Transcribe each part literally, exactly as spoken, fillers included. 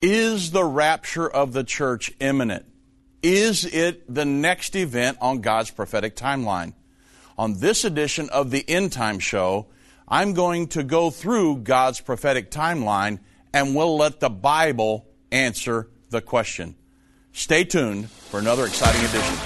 Is the rapture of the church imminent? Is it the next event on God's prophetic timeline? On this edition of the End Time Show, I'm going to go through God's prophetic timeline, and we'll let the Bible answer the question. Stay tuned for another exciting edition.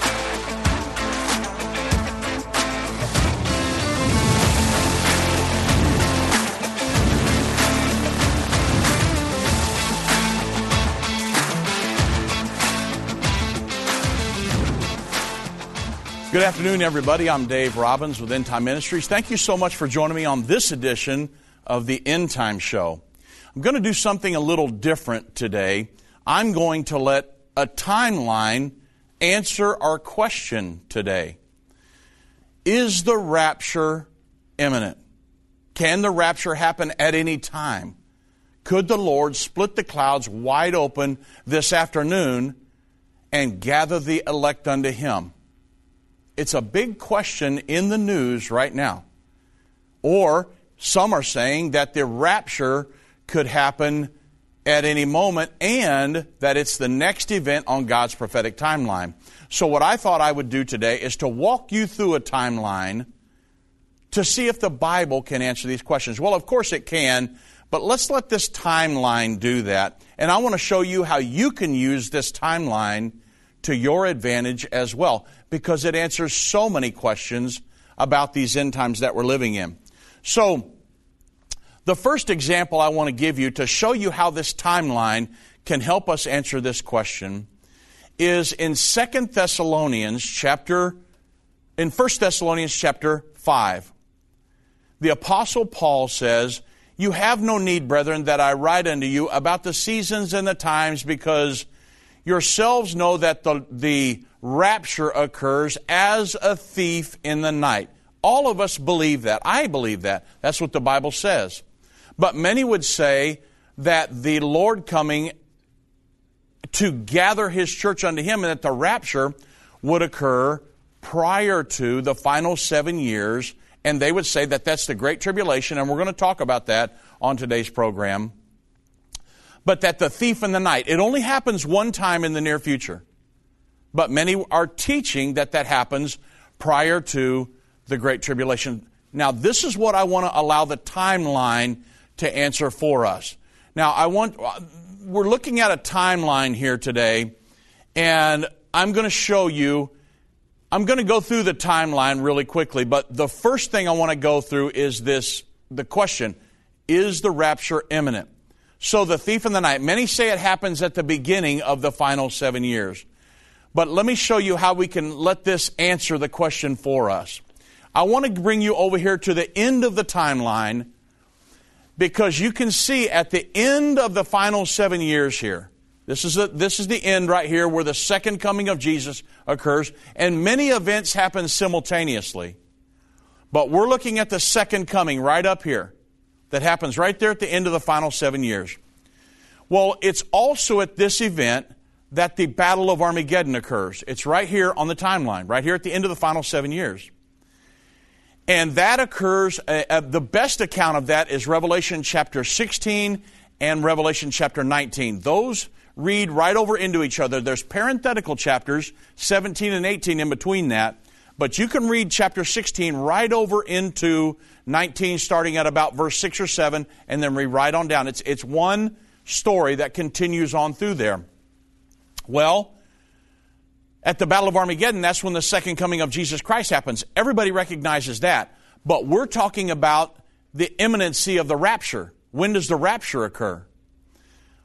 Good afternoon, everybody. I'm Dave Robbins with End Time Ministries. Thank you so much for joining me on this edition of the End Time Show. I'm going to do something a little different today. I'm going to let a timeline answer our question today. Is the rapture imminent? Can the rapture happen at any time? Could the Lord split the clouds wide open this afternoon and gather the elect unto Him? It's a big question in the news right now. Or some are saying that the rapture could happen at any moment and that it's the next event on God's prophetic timeline. So what I thought I would do today is to walk you through a timeline to see if the Bible can answer these questions. Well, of course it can, but let's let this timeline do that. And I want to show you how you can use this timeline to your advantage as well, because it answers so many questions about these end times that we're living in. So the first example I want to give you to show you how this timeline can help us answer this question is in Second Thessalonians chapter, in First Thessalonians chapter five. The Apostle Paul says, "You have no need, brethren, that I write unto you about the seasons and the times, because yourselves know that the, the rapture occurs as a thief in the night." All of us believe that. I believe that. That's what the Bible says. But many would say that the Lord coming to gather His church unto Him and that the rapture would occur prior to the final seven years. And they would say that that's the Great Tribulation. And we're going to talk about that on today's program. But that the thief in the night, it only happens one time in the near future. But many are teaching that that happens prior to the Great Tribulation. Now, this is what I want to allow the timeline to answer for us. Now, I want we're looking at a timeline here today, and I'm going to show you, I'm going to go through the timeline really quickly, but the first thing I want to go through is this, the question, is the rapture imminent? So the thief in the night, many say it happens at the beginning of the final seven years. But let me show you how we can let this answer the question for us. I want to bring you over here to the end of the timeline, because you can see at the end of the final seven years here, this is, a, this is the end right here where the second coming of Jesus occurs, and many events happen simultaneously. But we're looking at the second coming right up here that happens right there at the end of the final seven years. Well, it's also at this event that the Battle of Armageddon occurs. It's right here on the timeline, right here at the end of the final seven years. And that occurs, uh, uh, the best account of that is Revelation chapter sixteen and Revelation chapter nineteen. Those read right over into each other. There's parenthetical chapters, seventeen and eighteen, in between that. But you can read chapter sixteen right over into nineteen, starting at about verse six or seven, and then read right on down. It's, it's one story that continues on through there. Well, at the Battle of Armageddon, that's when the second coming of Jesus Christ happens. Everybody recognizes that. But we're talking about the imminency of the rapture. When does the rapture occur?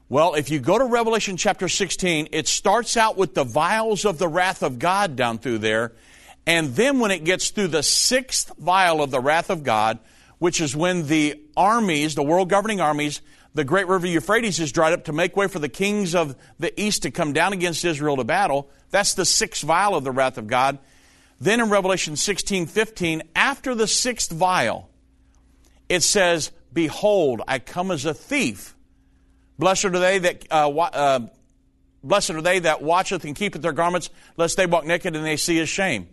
Well, if you go to Revelation chapter sixteen, it starts out with the vials of the wrath of God down through there. And then when it gets through the sixth vial of the wrath of God, which is when the armies, the world governing armies, the great river Euphrates is dried up to make way for the kings of the east to come down against Israel to battle. That's the sixth vial of the wrath of God. Then in Revelation sixteen fifteen, after the sixth vial, it says, "Behold, I come as a thief. Blessed are they that uh, uh, blessed are they that watcheth and keepeth their garments, lest they walk naked and they see his shame."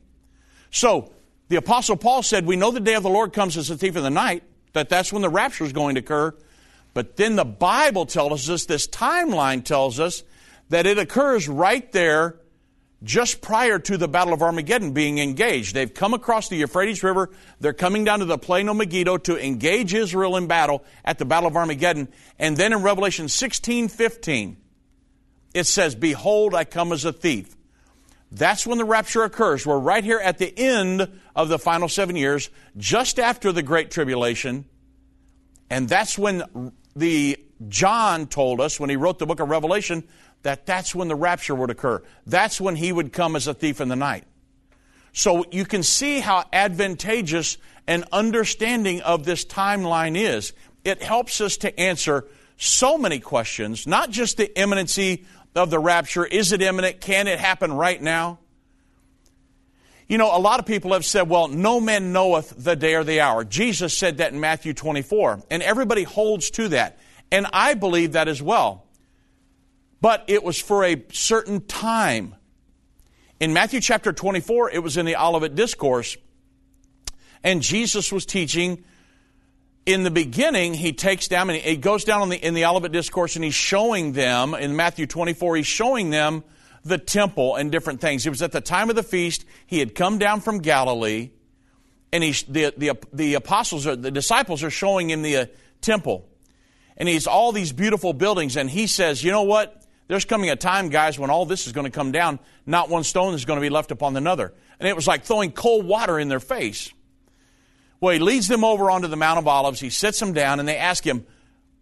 So the Apostle Paul said, we know the day of the Lord comes as a thief in the night, that that's when the rapture is going to occur. But then the Bible tells us, this timeline tells us, that it occurs right there just prior to the Battle of Armageddon being engaged. They've come across the Euphrates River. They're coming down to the plain of Megiddo to engage Israel in battle at the Battle of Armageddon. And then in Revelation sixteen fifteen, it says, "Behold, I come as a thief." That's when the rapture occurs. We're right here at the end of the final seven years, just after the Great Tribulation. And that's when the John told us, when he wrote the book of Revelation, that that's when the rapture would occur. That's when he would come as a thief in the night. So you can see how advantageous an understanding of this timeline is. It helps us to answer so many questions, not just the imminency of the rapture. Is it imminent? Can it happen right now? You know, a lot of people have said, well, no man knoweth the day or the hour. Jesus said that in Matthew twenty-four, and everybody holds to that. And I believe that as well. But it was for a certain time. In Matthew chapter twenty-four, it was in the Olivet Discourse, and Jesus was teaching. In the beginning, he takes down, and he goes down on the, in the Olivet Discourse, and he's showing them, in Matthew twenty-four, he's showing them the temple and different things. It was at the time of the feast. He had come down from Galilee, and he, the, the, the apostles, or the disciples are showing him the uh, temple. And he's all these beautiful buildings, and he says, you know what? There's coming a time, guys, when all this is going to come down. Not one stone is going to be left upon another. And it was like throwing cold water in their face. Well, he leads them over onto the Mount of Olives. He sits them down, and they ask him,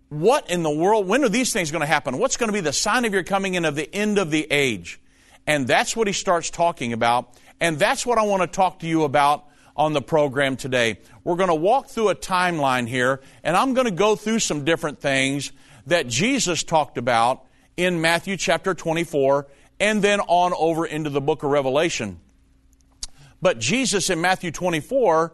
what in the world? When are these things going to happen? What's going to be the sign of your coming and of the end of the age? And that's what he starts talking about. And that's what I want to talk to you about on the program today. We're going to walk through a timeline here, and I'm going to go through some different things that Jesus talked about in Matthew chapter twenty-four and then on over into the book of Revelation. But Jesus in Matthew twenty-four,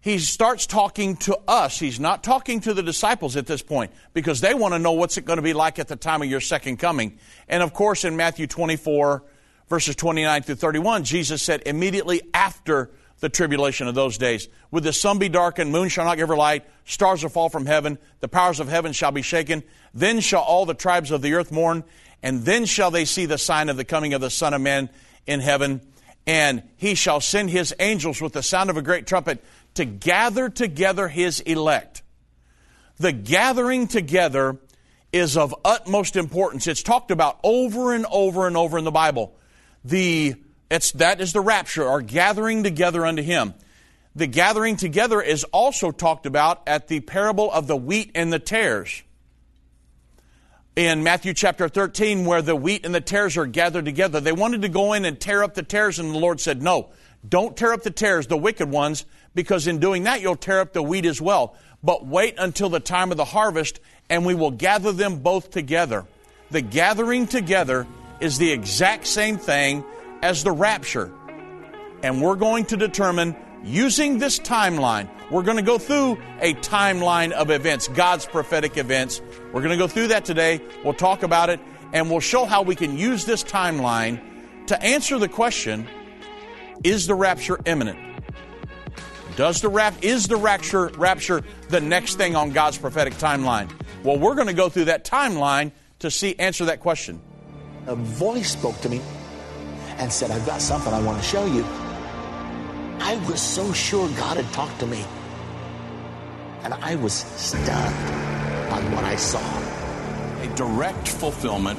he starts talking to us. He's not talking to the disciples at this point because they want to know what's it going to be like at the time of your second coming. And of course, in Matthew twenty-four, verses twenty-nine through thirty-one, Jesus said, immediately after the tribulation of those days, would the sun be darkened, moon shall not give her light, stars will fall from heaven, the powers of heaven shall be shaken. Then shall all the tribes of the earth mourn, and then shall they see the sign of the coming of the Son of Man in heaven. And he shall send his angels with the sound of a great trumpet to gather together his elect. The gathering together is of utmost importance. It's talked about over and over and over in the Bible. The It's, that is the rapture, or gathering together unto him. The gathering together is also talked about at the parable of the wheat and the tares. In Matthew chapter thirteen, where the wheat and the tares are gathered together, they wanted to go in and tear up the tares, and the Lord said, no, don't tear up the tares, the wicked ones, because in doing that you'll tear up the wheat as well. But wait until the time of the harvest, and we will gather them both together. The gathering together is the exact same thing as the rapture. And we're going to determine, using this timeline, we're going to go through a timeline of events, God's prophetic events. We're going to go through that today. We'll talk about it, and we'll show how we can use this timeline to answer the question, is the rapture imminent? Does the rap- is the rapture, rapture the next thing on God's prophetic timeline? Well, we're going to go through that timeline to see answer that question. A voice spoke to me and said, I've got something I want to show you. I was so sure God had talked to me, and I was stunned by what I saw. A direct fulfillment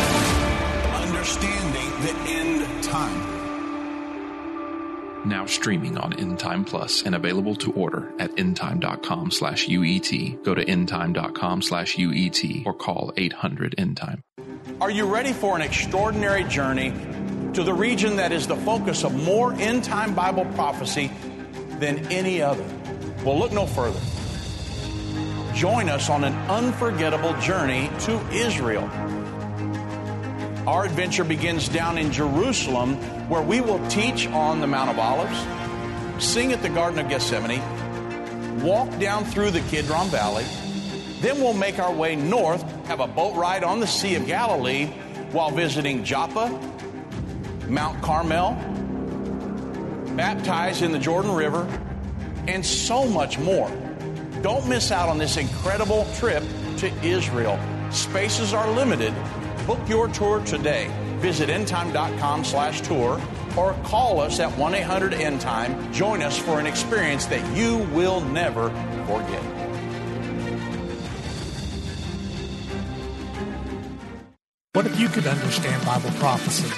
Understanding the end time. Now streaming on End Time Plus and available to order at endtime.com slash UET. Go to endtime.com slash UET or call eight hundred end time. Are you ready for an extraordinary journey to the region that is the focus of more end-time Bible prophecy than any other? Well, look no further. Join us on an unforgettable journey to Israel. Our adventure begins down in Jerusalem, where we will teach on the Mount of Olives, sing at the Garden of Gethsemane, walk down through the Kidron Valley. Then we'll make our way north, have a boat ride on the Sea of Galilee while visiting Joppa, Mount Carmel, baptize in the Jordan River, and so much more. Don't miss out on this incredible trip to Israel. Spaces are limited. Book your tour today. Visit endtime dot com slash tour or call us at one eight hundred end time. Join us for an experience that you will never forget. What if you could understand Bible prophecy?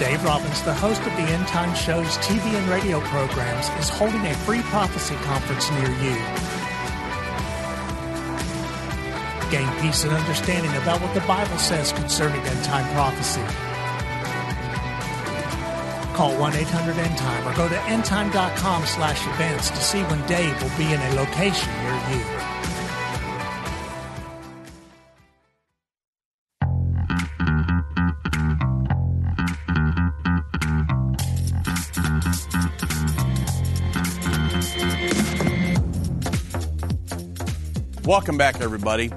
Dave Robbins, the host of the End Time Show's T V and radio programs, is holding a free prophecy conference near you. Gain peace and understanding about what the Bible says concerning end time prophecy. Call one eight hundred end time or go to endtime dot com slash events to see when Dave will be in a location near you. Welcome back, everybody.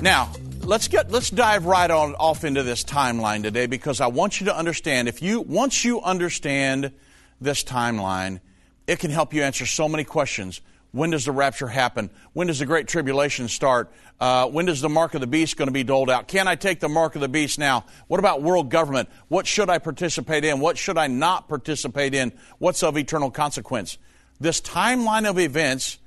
Now, let's get let's dive right on off into this timeline today, because I want you to understand, if you once you understand this timeline, it can help you answer so many questions. When does the rapture happen? When does the Great Tribulation start? Uh, when does the mark of the beast going to be doled out? Can I take the mark of the beast now? What about world government? What should I participate in? What should I not participate in? What's of eternal consequence? This timeline of events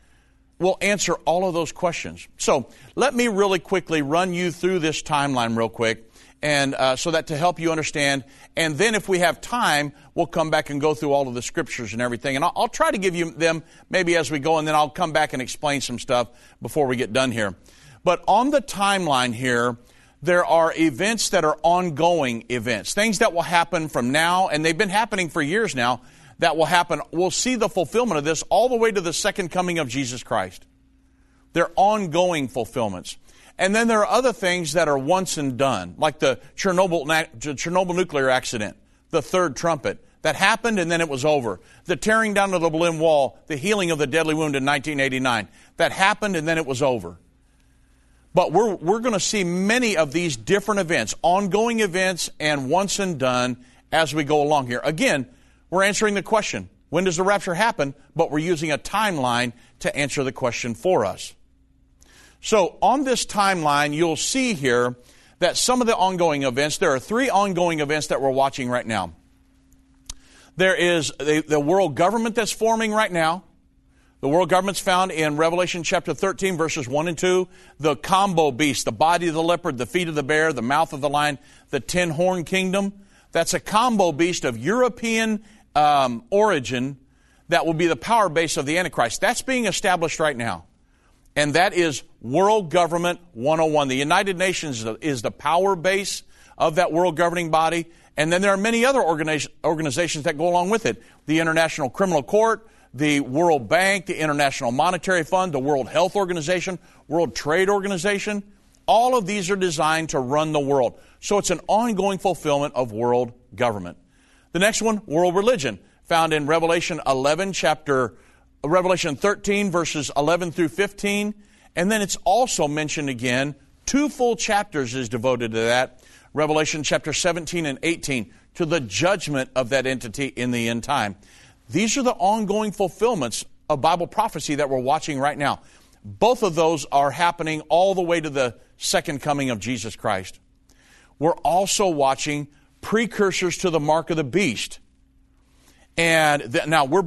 will answer all of those questions. So let me really quickly run you through this timeline real quick, and uh, so that to help you understand. And then if we have time, we'll come back and go through all of the scriptures and everything. And I'll, I'll try to give you them maybe as we go, and then I'll come back and explain some stuff before we get done here. But on the timeline here, there are events that are ongoing events, things that will happen from now, and they've been happening for years now, that will happen. We'll see the fulfillment of this all the way to the second coming of Jesus Christ. They're ongoing fulfillments. And then there are other things that are once and done, like the Chernobyl, Chernobyl nuclear accident, the third trumpet. That happened and then it was over. The tearing down of the Berlin Wall, the healing of the deadly wound in nineteen eighty-nine. That happened and then it was over. But we're, we're going to see many of these different events, ongoing events and once and done, as we go along here. Again, we're answering the question, when does the rapture happen? But we're using a timeline to answer the question for us. So on this timeline, you'll see here that some of the ongoing events, there are three ongoing events that we're watching right now. There is the, the world government that's forming right now. The world government's found in Revelation chapter thirteen, verses one and two. The combo beast, the body of the leopard, the feet of the bear, the mouth of the lion, the ten-horned kingdom. That's a combo beast of European Um, origin that will be the power base of the Antichrist. That's being established right now. And that is World Government one oh one. The United Nations is the power base of that world governing body. And then there are many other organiz- organizations that go along with it. The International Criminal Court, the World Bank, the International Monetary Fund, the World Health Organization, World Trade Organization. All of these are designed to run the world. So it's an ongoing fulfillment of world government. The next one, world religion, found in Revelation eleven, chapter Revelation thirteen, verses eleven through fifteen, and then it's also mentioned again. Two full chapters is devoted to that. Revelation chapter seventeen and eighteen, to the judgment of that entity in the end time. These are the ongoing fulfillments of Bible prophecy that we're watching right now. Both of those are happening all the way to the second coming of Jesus Christ. We're also watching precursors to the mark of the beast. And th- now we're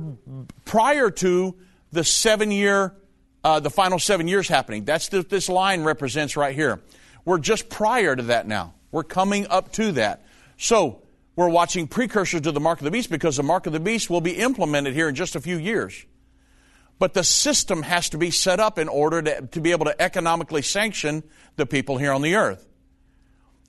prior to the seven year, uh, the final seven years happening. That's what this line represents right here. We're just prior to that now. We're coming up to that. So we're watching precursors to the mark of the beast, because the mark of the beast will be implemented here in just a few years. But the system has to be set up in order to, to be able to economically sanction the people here on the earth.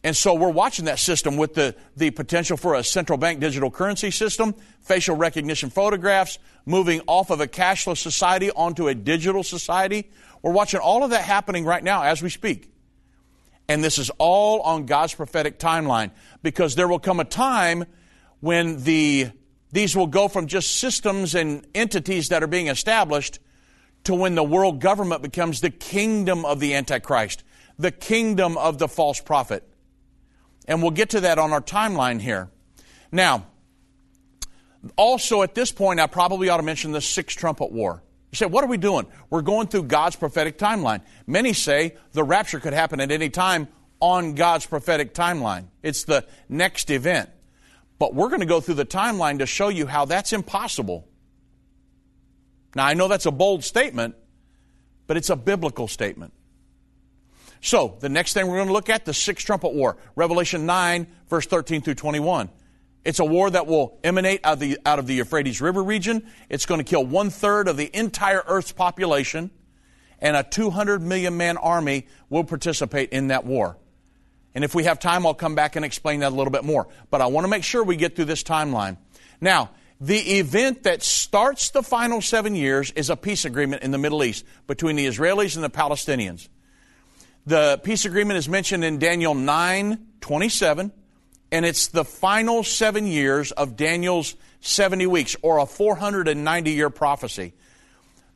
And so we're watching that system with the, the potential for a central bank digital currency system, facial recognition photographs, moving off of a cashless society onto a digital society. We're watching all of that happening right now as we speak. And this is all on God's prophetic timeline, because there will come a time when the these will go from just systems and entities that are being established to when the world government becomes the kingdom of the Antichrist, the kingdom of the false prophet. And we'll get to that on our timeline here. Now, also at this point, I probably ought to mention the Sixth Trumpet War. You say, what are we doing? We're going through God's prophetic timeline. Many say the rapture could happen at any time on God's prophetic timeline. It's the next event. But we're going to go through the timeline to show you how that's impossible. Now, I know that's a bold statement, but it's a biblical statement. So, the next thing we're going to look at, the Sixth Trumpet War, Revelation nine, verse thirteen through twenty-one. It's a war that will emanate out of the, out of the Euphrates River region. It's going to kill one-third of the entire Earth's population, and a two hundred million man army will participate in that war. And if we have time, I'll come back and explain that a little bit more. But I want to make sure we get through this timeline. Now, the event that starts the final seven years is a peace agreement in the Middle East between the Israelis and the Palestinians. The peace agreement is mentioned in Daniel nine twenty-seven, and it's the final seven years of Daniel's seventy weeks, or a four hundred ninety year prophecy.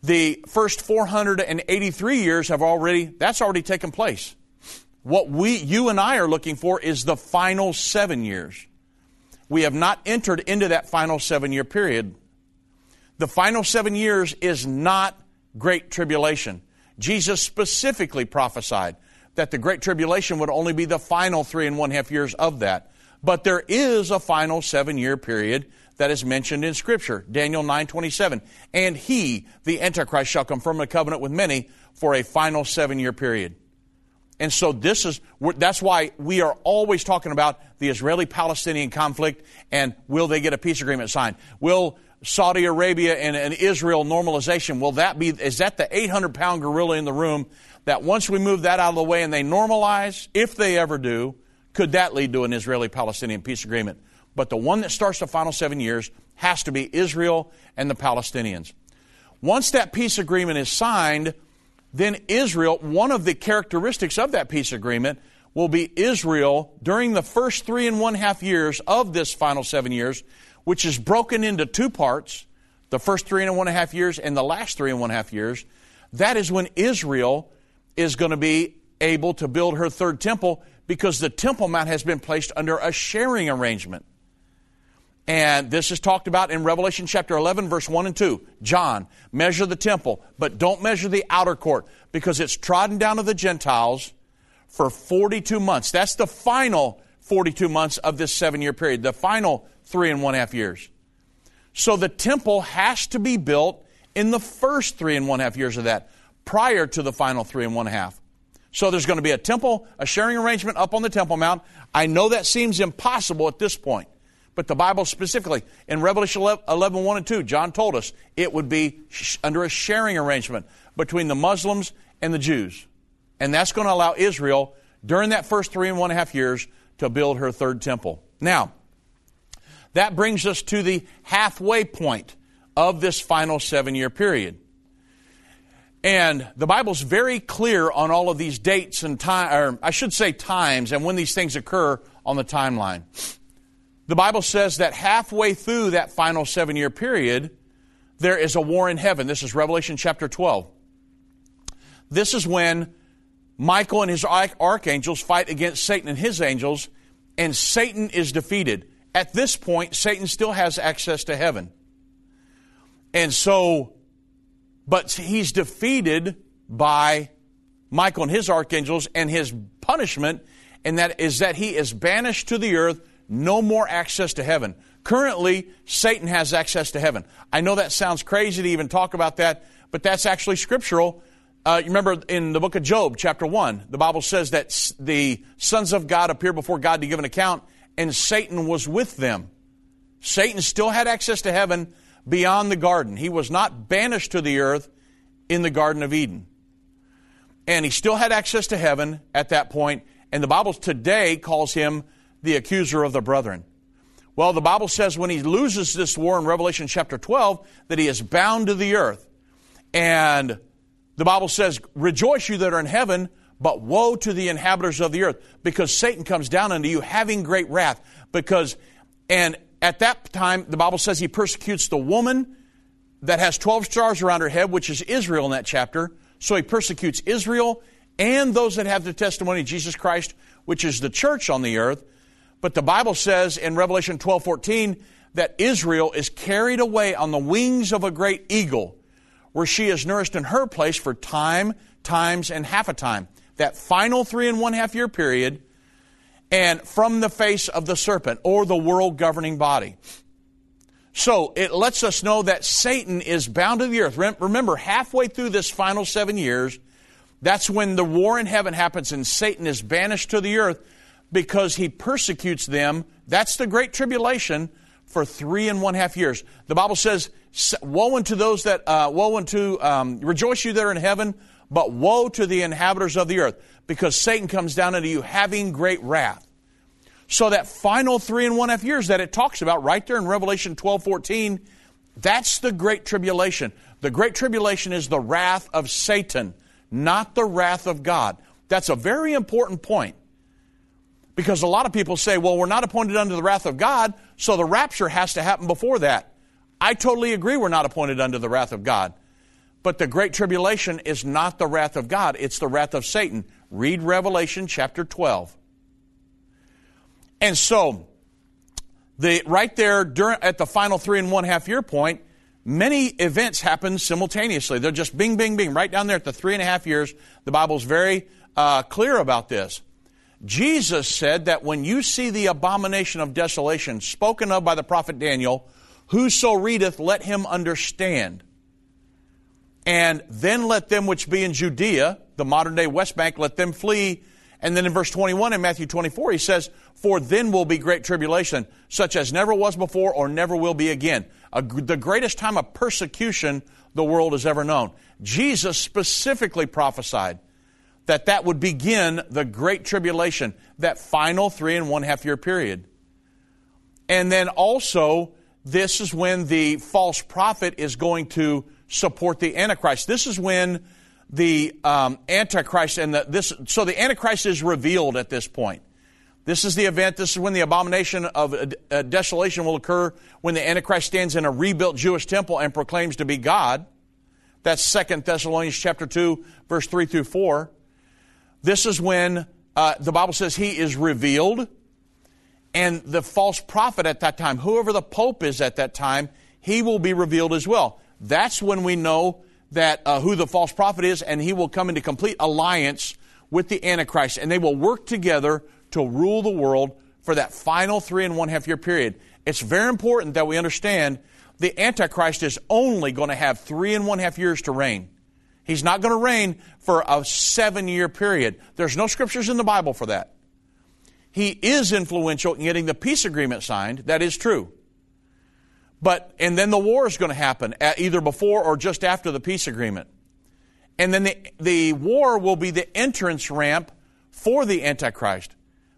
The first four hundred eighty-three years have already, that's already taken place. What we, you and I are looking for is the final seven years. We have not entered into that final seven-year period. The final seven years is not Great Tribulation. Jesus specifically prophesied that the Great Tribulation would only be the final three and one half years of that. But there is a final seven-year period that is mentioned in Scripture, Daniel nine twenty-seven. And he, the Antichrist, shall confirm a covenant with many for a final seven-year period. And so this is that's why we are always talking about the Israeli-Palestinian conflict and will they get a peace agreement signed? Will Saudi Arabia and, and Israel normalization, will that be, is that the eight hundred pound gorilla in the room that once we move that out of the way and they normalize, if they ever do, could that lead to an Israeli-Palestinian peace agreement? But the one that starts the final seven years has to be Israel and the Palestinians. Once that peace agreement is signed, then Israel, one of the characteristics of that peace agreement will be Israel during the first three and one half years of this final seven years, which is broken into two parts, the first three and one half years and the last three and one half years. That is when Israel is going to be able to build her third temple, because the Temple Mount has been placed under a sharing arrangement. And this is talked about in Revelation chapter eleven, verse one and two. John, measure the temple, but don't measure the outer court, because it's trodden down of the Gentiles for forty-two months. That's the final forty-two months of this seven-year period, the final three and one half years. So the temple has to be built in the first three and one half years of that, prior to the final three and one half. So there's going to be a temple, a sharing arrangement up on the Temple Mount. I know that seems impossible at this point. But the Bible specifically, in Revelation eleven, one and two, John told us it would be sh- under a sharing arrangement between the Muslims and the Jews. And that's going to allow Israel, during that first three and one and a half years, to build her third temple. Now, that brings us to the halfway point of this final seven-year period. And the Bible's very clear on all of these dates and time, or I should say times, and when these things occur on the timeline. The Bible says that halfway through that final seven-year period, there is a war in heaven. This is Revelation chapter twelve. This is when Michael and his archangels fight against Satan and his angels, and Satan is defeated. At this point, Satan still has access to heaven. And so, but he's defeated by Michael and his archangels, and his punishment, and that is that he is banished to the earth. No more access to heaven. Currently, Satan has access to heaven. I know that sounds crazy to even talk about that, but that's actually scriptural. Uh, you remember in the book of Job, chapter one, the Bible says that the sons of God appeared before God to give an account, and Satan was with them. Satan still had access to heaven beyond the garden. He was not banished to the earth in the Garden of Eden. And he still had access to heaven at that point, And the Bible today calls him the accuser of the brethren. Well, the Bible says when he loses this war in Revelation chapter twelve, that he is bound to the earth. And the Bible says, rejoice you that are in heaven, but woe to the inhabitants of the earth, because Satan comes down unto you having great wrath. Because, and at that time, the Bible says he persecutes the woman that has twelve stars around her head, which is Israel in that chapter. So he persecutes Israel and those that have the testimony of Jesus Christ, which is the church on the earth. But the Bible says in Revelation twelve fourteen that Israel is carried away on the wings of a great eagle, where she is nourished in her place for time, times, and half a time. That final three and one half year period, and from the face of the serpent, or the world governing body. So it lets us know that Satan is bound to the earth. Remember, halfway through this final seven years, that's when the war in heaven happens and Satan is banished to the earth, because he persecutes them. That's the Great Tribulation for three and one half years. The Bible says, woe unto those that, uh, woe unto, um, rejoice you that are in heaven, but woe to the inhabitants of the earth, because Satan comes down unto you having great wrath. So that final three and one half years that it talks about right there in Revelation twelve fourteen, that's the Great Tribulation. The Great Tribulation is the wrath of Satan, not the wrath of God. That's a very important point. Because a lot of people say, well, we're not appointed unto the wrath of God, so the rapture has to happen before that. I totally agree we're not appointed unto the wrath of God. But the Great Tribulation is not the wrath of God. It's the wrath of Satan. Read Revelation chapter twelve. And so, the right there during, at the final three and one half year point, many events happen simultaneously. They're just bing, bing, bing. Right down there at the three and a half years, the Bible's very uh, clear about this. Jesus said that when you see the abomination of desolation spoken of by the prophet Daniel, whoso readeth, let him understand. And then let them which be in Judea, the modern day West Bank, let them flee. And then in verse twenty-one in Matthew twenty-four, he says, for then will be great tribulation, such as never was before or never will be again. A, the greatest time of persecution the world has ever known. Jesus specifically prophesied that that would begin the Great Tribulation, that final three and one half year period. And then also, this is when the false prophet is going to support the Antichrist. This is when the um, Antichrist and the, this, so the Antichrist is revealed at this point. This is the event, this is when the abomination of uh, uh, desolation will occur, when the Antichrist stands in a rebuilt Jewish temple and proclaims to be God. That's Second Thessalonians chapter two, verse three through four. This is when uh, the Bible says he is revealed, and the false prophet at that time, whoever the pope is at that time, he will be revealed as well. That's when we know that uh, who the false prophet is, and he will come into complete alliance with the Antichrist, and they will work together to rule the world for that final three and one half year period. It's very important that we understand the Antichrist is only going to have three and one half years to reign. He's not going to reign for a seven-year period. There's no scriptures in the Bible for that. He is influential in getting the peace agreement signed. That is true. But, and then the war is going to happen at either before or just after the peace agreement. And then the, the war will be the entrance ramp for the Antichrist.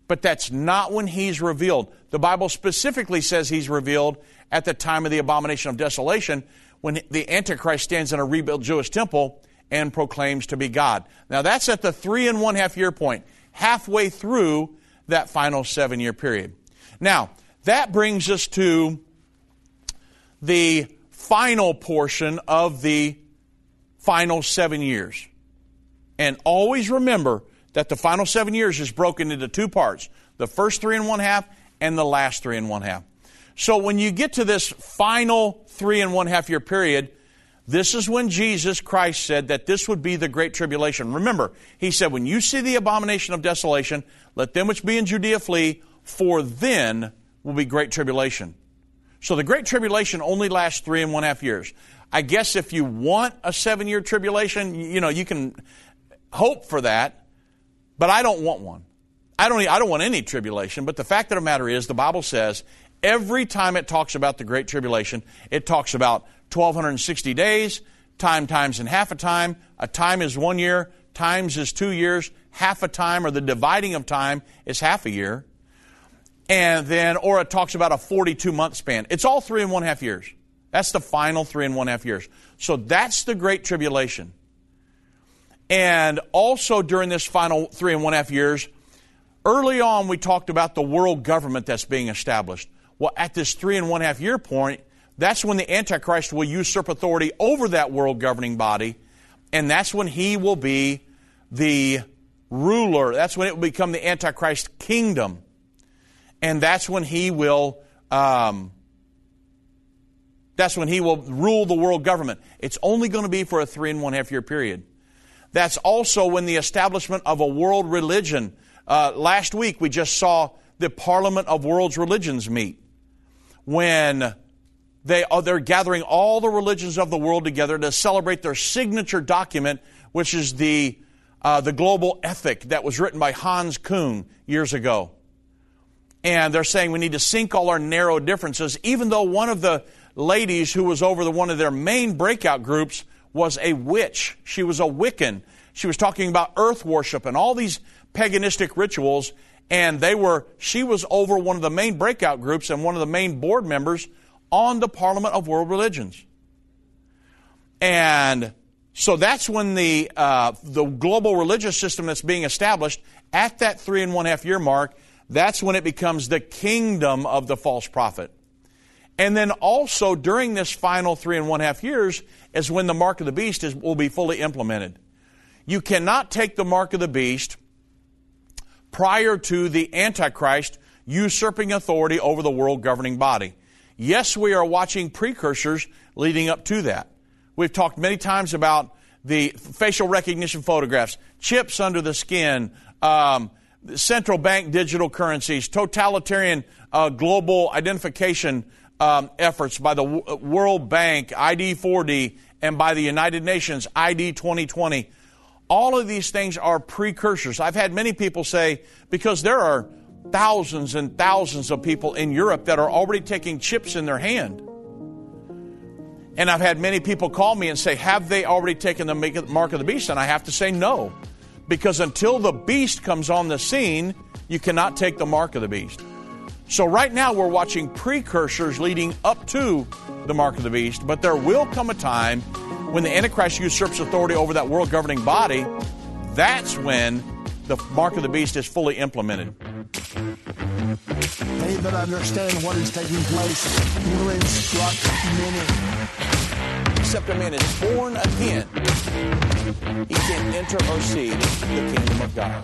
But that's not when he's revealed. The Bible specifically says he's revealed at the time of the abomination of desolation, when the Antichrist stands in a rebuilt Jewish temple and proclaims to be God. Now that's at the three and one half year point, halfway through that final seven year period. Now, that brings us to the final portion of the final seven years. And always remember that the final seven years is broken into two parts, the first three and one half and the last three and one half. So when you get to this final three and one half year period, this is when Jesus Christ said that this would be the Great Tribulation. Remember, he said, when you see the abomination of desolation, let them which be in Judea flee, for then will be Great Tribulation. So the Great Tribulation only lasts three and one half years. I guess if you want a seven-year tribulation, you know, you can hope for that, but I don't want one. I don't, I don't want any tribulation, but the fact of the matter is, the Bible says, every time it talks about the Great Tribulation, it talks about twelve sixty days, time, times, and half a time. A time is one year, times is two years, half a time, or the dividing of time is half a year. And then, or it talks about a forty-two month span. It's all three and one half years. That's the final three and one half years. So that's the Great Tribulation. And also during this final three and one half years, early on we talked about the world government that's being established. Well, at this three and one half year point, that's when the Antichrist will usurp authority over that world governing body. And that's when he will be the ruler. That's when it will become the Antichrist kingdom. And that's when he will, um, that's when he will rule the world government. It's only going to be for a three and one half year period. That's also when the establishment of a world religion. Uh, last week we just saw the Parliament of World's Religions meet, when they are they're gathering all the religions of the world together to celebrate their signature document, which is the uh, the global ethic that was written by Hans Küng years ago. And they're saying we need to sink all our narrow differences, even though one of the ladies who was over the, one of their main breakout groups was a witch. She was a Wiccan. She was talking about earth worship and all these paganistic rituals. And they were, she was over one of the main breakout groups and one of the main board members on the Parliament of World Religions. And so that's when the, uh, the global religious system that's being established at that three and one half year mark, that's when it becomes the kingdom of the false prophet. And then also during this final three and one half years is when the mark of the beast is, will be fully implemented. You cannot take the mark of the beast prior to the Antichrist usurping authority over the world governing body. Yes, we are watching precursors leading up to that. We've talked many times about the facial recognition photographs, chips under the skin, um, central bank digital currencies, totalitarian uh, global identification um, efforts by the w- World Bank, I D four D, and by the United Nations, I D twenty twenty. All of these things are precursors. I've had many people say, because there are thousands and thousands of people in Europe that are already taking chips in their hand. And I've had many people call me and say, have they already taken the mark of the beast? And I have to say no. Because until the beast comes on the scene, you cannot take the mark of the beast. So right now we're watching precursors leading up to the mark of the beast. But there will come a time when the Antichrist usurps authority over that world governing body. That's when the mark of the beast is fully implemented. They that understand what is taking place will instruct many. Except a man is born again, he can enter or see the kingdom of God.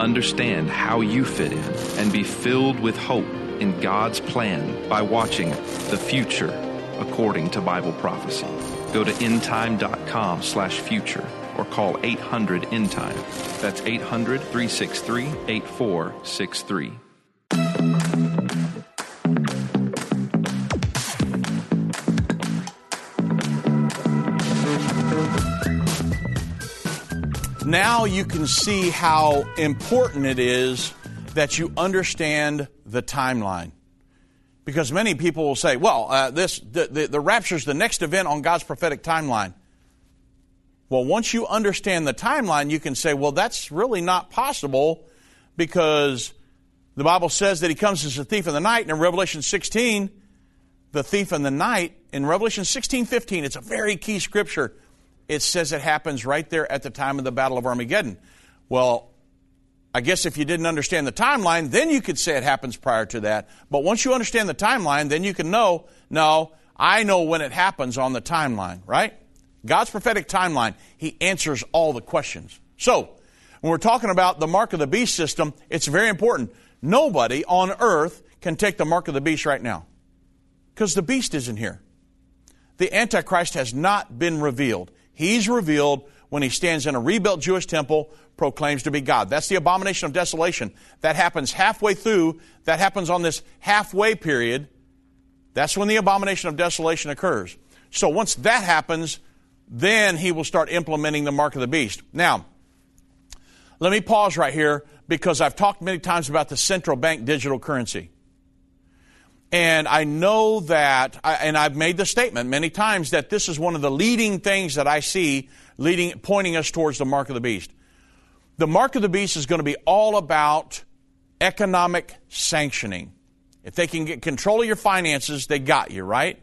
Understand how you fit in and be filled with hope in God's plan by watching The Future According to Bible Prophecy. Go to endtime.com slash future or call eight hundred end time. That's eight hundred three six three eight four six three. Now you can see how important it is that you understand the timeline. Because many people will say, well, uh, this the, the, the rapture is the next event on God's prophetic timeline. Well, once you understand the timeline, you can say, well, that's really not possible because the Bible says that he comes as a thief in the night. And in Revelation sixteen, the thief in the night, in Revelation sixteen fifteen, it's a very key scripture. It says it happens right there at the time of the Battle of Armageddon. Well, I guess if you didn't understand the timeline, then you could say it happens prior to that. But once you understand the timeline, then you can know, no, I know when it happens on the timeline, right? God's prophetic timeline, He answers all the questions. So, when we're talking about the mark of the beast system, it's very important. Nobody on earth can take the mark of the beast right now, because the beast isn't here. The Antichrist has not been revealed. He's revealed when he stands in a rebuilt Jewish temple, proclaims to be God. That's the abomination of desolation. That happens halfway through. That happens on this halfway period. That's when the abomination of desolation occurs. So once that happens, then he will start implementing the mark of the beast. Now, let me pause right here, because I've talked many times about the central bank digital currency. And I know that, and I've made the statement many times, that this is one of the leading things that I see leading, pointing us towards the mark of the beast. The mark of the beast is going to be all about economic sanctioning. If they can get control of your finances, they got you, right?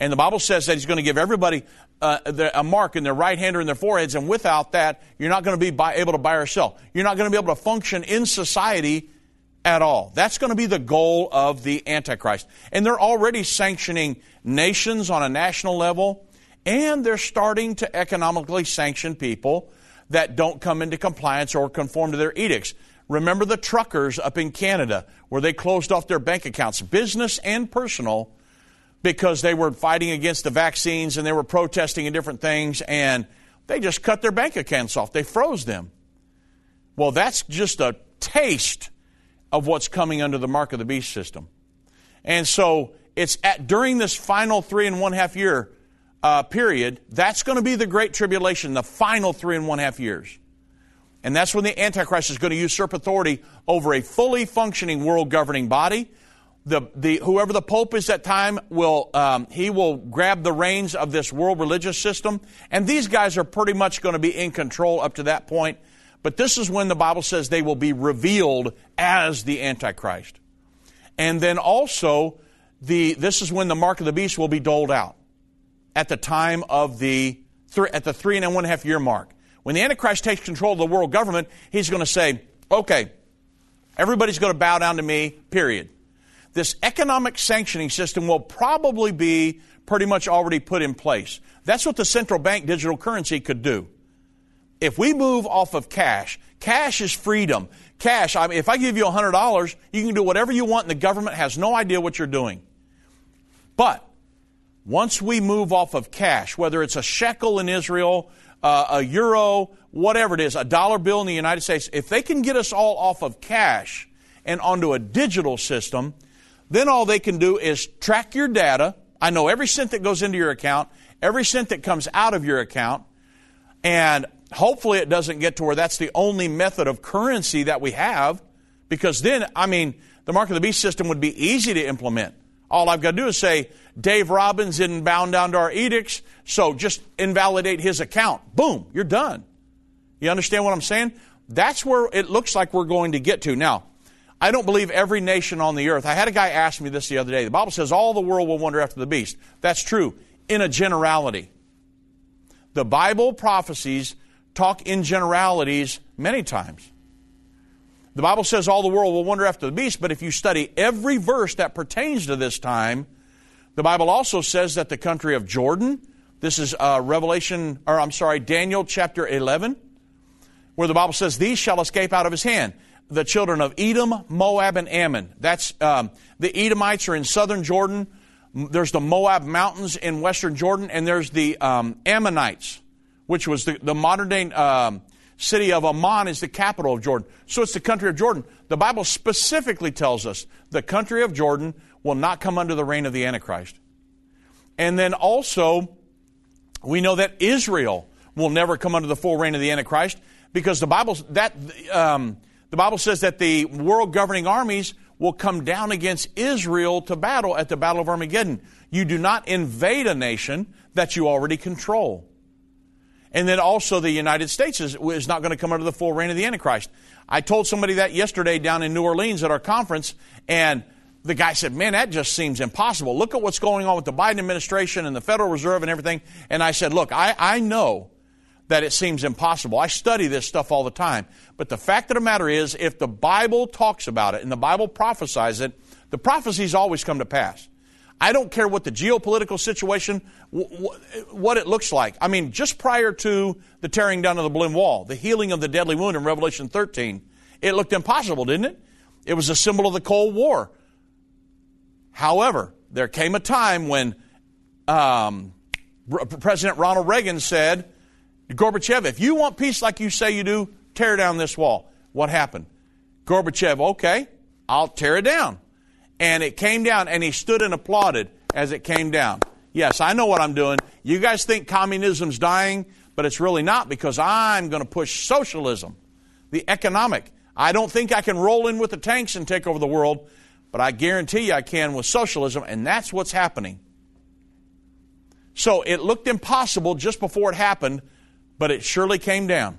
And the Bible says that He's going to give everybody uh, a mark in their right hand or in their foreheads, and without that, you're not going to be by, able to buy or sell. You're not going to be able to function in society at all. That's going to be the goal of the Antichrist. And they're already sanctioning nations on a national level, and they're starting to economically sanction people that don't come into compliance or conform to their edicts. Remember the truckers up in Canada, where they closed off their bank accounts, business and personal, because they were fighting against the vaccines and they were protesting and different things, and they just cut their bank accounts off. They froze them. Well, that's just a taste of what's coming under the mark of the beast system. And so it's at during this final three and one half year uh, period, that's going to be the Great Tribulation, the final three and one half years. And that's when the Antichrist is going to usurp authority over a fully functioning world governing body. The, the, whoever the Pope is at that time, will um, he will grab the reins of this world religious system. And these guys are pretty much going to be in control up to that point. But this is when the Bible says they will be revealed as the Antichrist. And then also, the this is when the mark of the beast will be doled out at the time of the, at the three and one half year mark. When the Antichrist takes control of the world government, he's going to say, okay, everybody's going to bow down to me, period. This economic sanctioning system will probably be pretty much already put in place. That's what the central bank digital currency could do. If we move off of cash, cash is freedom. Cash, I mean, if I give you one hundred dollars, you can do whatever you want, and the government has no idea what you're doing. But once we move off of cash, whether it's a shekel in Israel, uh, a euro, whatever it is, a dollar bill in the United States, if they can get us all off of cash and onto a digital system, then all they can do is track your data. I know every cent that goes into your account, every cent that comes out of your account, and hopefully it doesn't get to where that's the only method of currency that we have, because then, I mean, the mark of the beast system would be easy to implement. All I've got to do is say, Dave Robbins didn't bow down to our edicts, so just invalidate his account. Boom, you're done. You understand what I'm saying? That's where it looks like we're going to get to. Now, I don't believe every nation on the earth. I had a guy ask me this the other day. The Bible says all the world will wander after the beast. That's true, in a generality. The Bible prophecies talk in generalities many times. The Bible says all the world will wander after the beast, but if you study every verse that pertains to this time, the Bible also says that the country of Jordan, this is uh, Revelation, or I'm sorry, Daniel chapter eleven, where the Bible says, these shall escape out of his hand. The children of Edom, Moab, and Ammon. That's um, the Edomites are in southern Jordan. There's the Moab Mountains in western Jordan, and there's the um, Ammonites, which was the, the modern-day um, city of Amman is the capital of Jordan. So it's the country of Jordan. The Bible specifically tells us the country of Jordan will not come under the reign of the Antichrist. And then also, we know that Israel will never come under the full reign of the Antichrist, because the Bible, that, um, the Bible says that the world-governing armies will come down against Israel to battle at the Battle of Armageddon. You do not invade a nation that you already control. And then also the United States is, is not going to come under the full reign of the Antichrist. I told somebody that yesterday down in New Orleans at our conference, and the guy said, man, that just seems impossible. Look at what's going on with the Biden administration and the Federal Reserve and everything. And I said, look, I, I know that it seems impossible. I study this stuff all the time. But the fact of the matter is, if the Bible talks about it and the Bible prophesies it, the prophecies always come to pass. I don't care what the geopolitical situation, w- w- what it looks like. I mean, just prior to the tearing down of the Berlin Wall, the healing of the deadly wound in Revelation thirteen, it looked impossible, didn't it? It was a symbol of the Cold War. However, there came a time when um, R- President Ronald Reagan said, Gorbachev, if you want peace like you say you do, tear down this wall. What happened? Gorbachev, okay, I'll tear it down. And it came down, and he stood and applauded as it came down. Yes, I know what I'm doing. You guys think communism's dying, but it's really not, because I'm going to push socialism, the economic. I don't think I can roll in with the tanks and take over the world, but I guarantee you I can with socialism, and that's what's happening. So it looked impossible just before it happened, but it surely came down.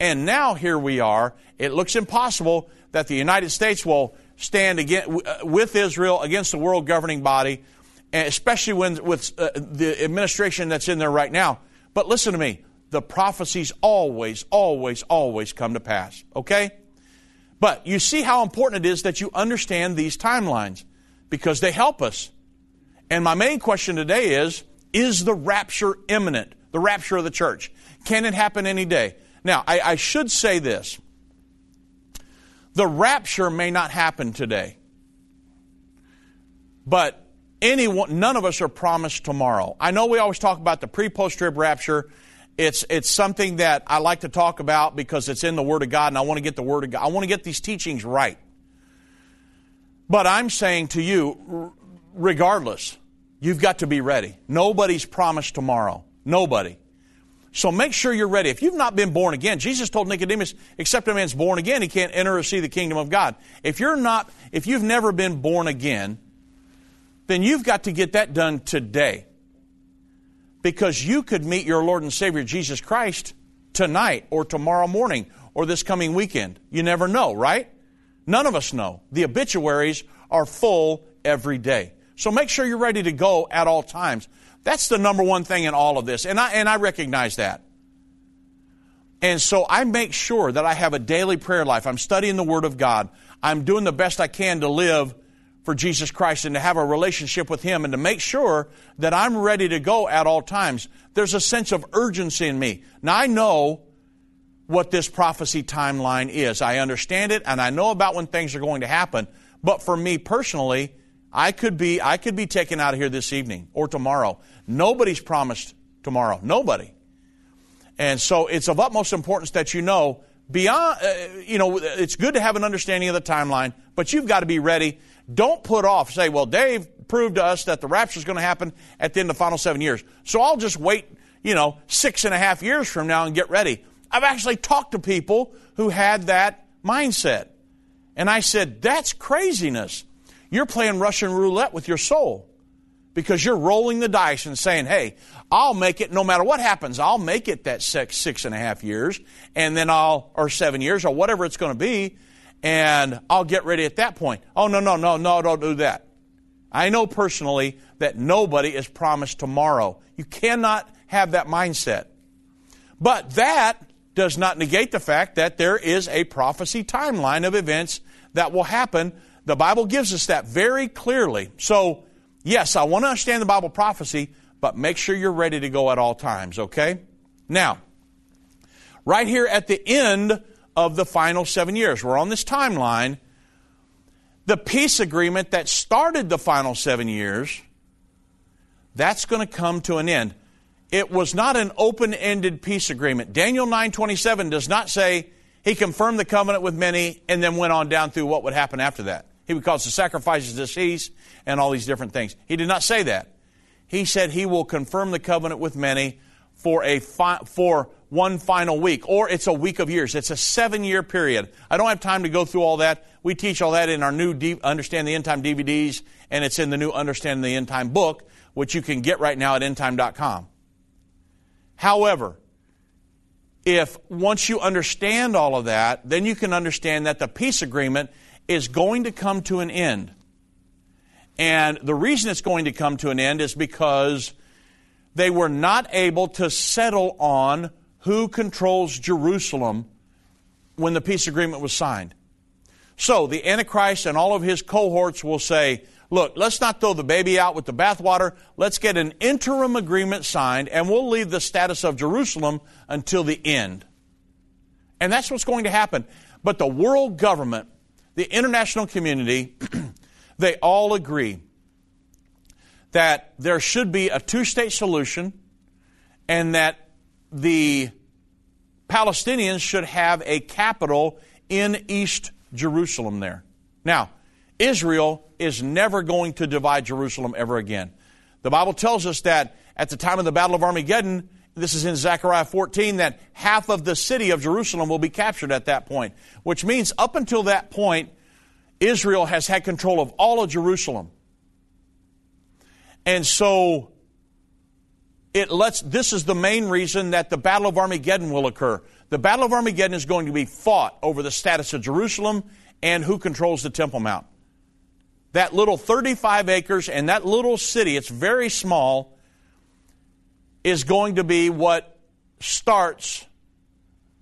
And now here we are. It looks impossible that the United States will stand again, with Israel against the world governing body, especially when with uh, the administration that's in there right now. But listen to me. The prophecies always, always, always come to pass. Okay? But you see how important it is that you understand these timelines, because they help us. And my main question today is, is the rapture imminent? The rapture of the church. Can it happen any day? Now, I, I should say this. The rapture may not happen today, but anyone, none of us are promised tomorrow. I know we always talk about the pre-post-trib rapture. It's it's something that I like to talk about because it's in the Word of God, and I want to get the Word of God. I want to get these teachings right. But I'm saying to you, regardless, you've got to be ready. Nobody's promised tomorrow. Nobody. So make sure you're ready. If you've not been born again, Jesus told Nicodemus, except a man's born again, he can't enter or see the kingdom of God. If you're not, if you've never been born again, then you've got to get that done today. Because you could meet your Lord and Savior Jesus Christ tonight or tomorrow morning or this coming weekend. You never know, right? None of us know. The obituaries are full every day. So make sure you're ready to go at all times. That's the number one thing in all of this, and I and I recognize that. And so I make sure that I have a daily prayer life. I'm studying the Word of God. I'm doing the best I can to live for Jesus Christ and to have a relationship with Him and to make sure that I'm ready to go at all times. There's a sense of urgency in me. Now, I know what this prophecy timeline is. I understand it, and I know about when things are going to happen. But for me personally, I could be I could be taken out of here this evening or tomorrow. Nobody's promised tomorrow. Nobody. And so it's of utmost importance that you know beyond, uh, you know, it's good to have an understanding of the timeline, but you've got to be ready. Don't put off. Say, well, Dave proved to us that the rapture is going to happen at the end of the final seven years. So I'll just wait, you know, six and a half years from now and get ready. I've actually talked to people who had that mindset. And I said, that's craziness. You're playing Russian roulette with your soul because you're rolling the dice and saying, hey, I'll make it no matter what happens. I'll make it that six, six and a half years and then I'll, or seven years or whatever it's going to be, and I'll get ready at that point. Oh, no, no, no, no, don't do that. I know personally that nobody is promised tomorrow. You cannot have that mindset. But that does not negate the fact that there is a prophecy timeline of events that will happen. The Bible gives us that very clearly. So, yes, I want to understand the Bible prophecy, but make sure you're ready to go at all times, okay? Now, right here at the end of the final seven years, we're on this timeline. The peace agreement that started the final seven years, that's going to come to an end. It was not an open-ended peace agreement. Daniel nine twenty-seven does not say, he confirmed the covenant with many and then went on down through what would happen after that. He would cause the sacrifices to cease and all these different things. He did not say that. He said he will confirm the covenant with many for a fi- for one final week, or it's a week of years. It's a seven-year period. I don't have time to go through all that. We teach all that in our new D- Understand the End Time D V Ds, and it's in the new Understand the End Time book, which you can get right now at end time dot com. However, if once you understand all of that, then you can understand that the peace agreement is going to come to an end. And the reason it's going to come to an end is because they were not able to settle on who controls Jerusalem when the peace agreement was signed. So the Antichrist and all of his cohorts will say, look, let's not throw the baby out with the bathwater. Let's get an interim agreement signed, and we'll leave the status of Jerusalem until the end. And that's what's going to happen. But the world government, the international community, they all agree that there should be a two-state solution and that the Palestinians should have a capital in East Jerusalem there. Now, Israel is never going to divide Jerusalem ever again. The Bible tells us that at the time of the Battle of Armageddon, this is in Zechariah fourteen, that half of the city of Jerusalem will be captured at that point, which means up until that point, Israel has had control of all of Jerusalem. And so it lets, this is the main reason that the Battle of Armageddon will occur. The Battle of Armageddon is going to be fought over the status of Jerusalem and who controls the Temple Mount. That little thirty-five acres and that little city, it's very small, is going to be what starts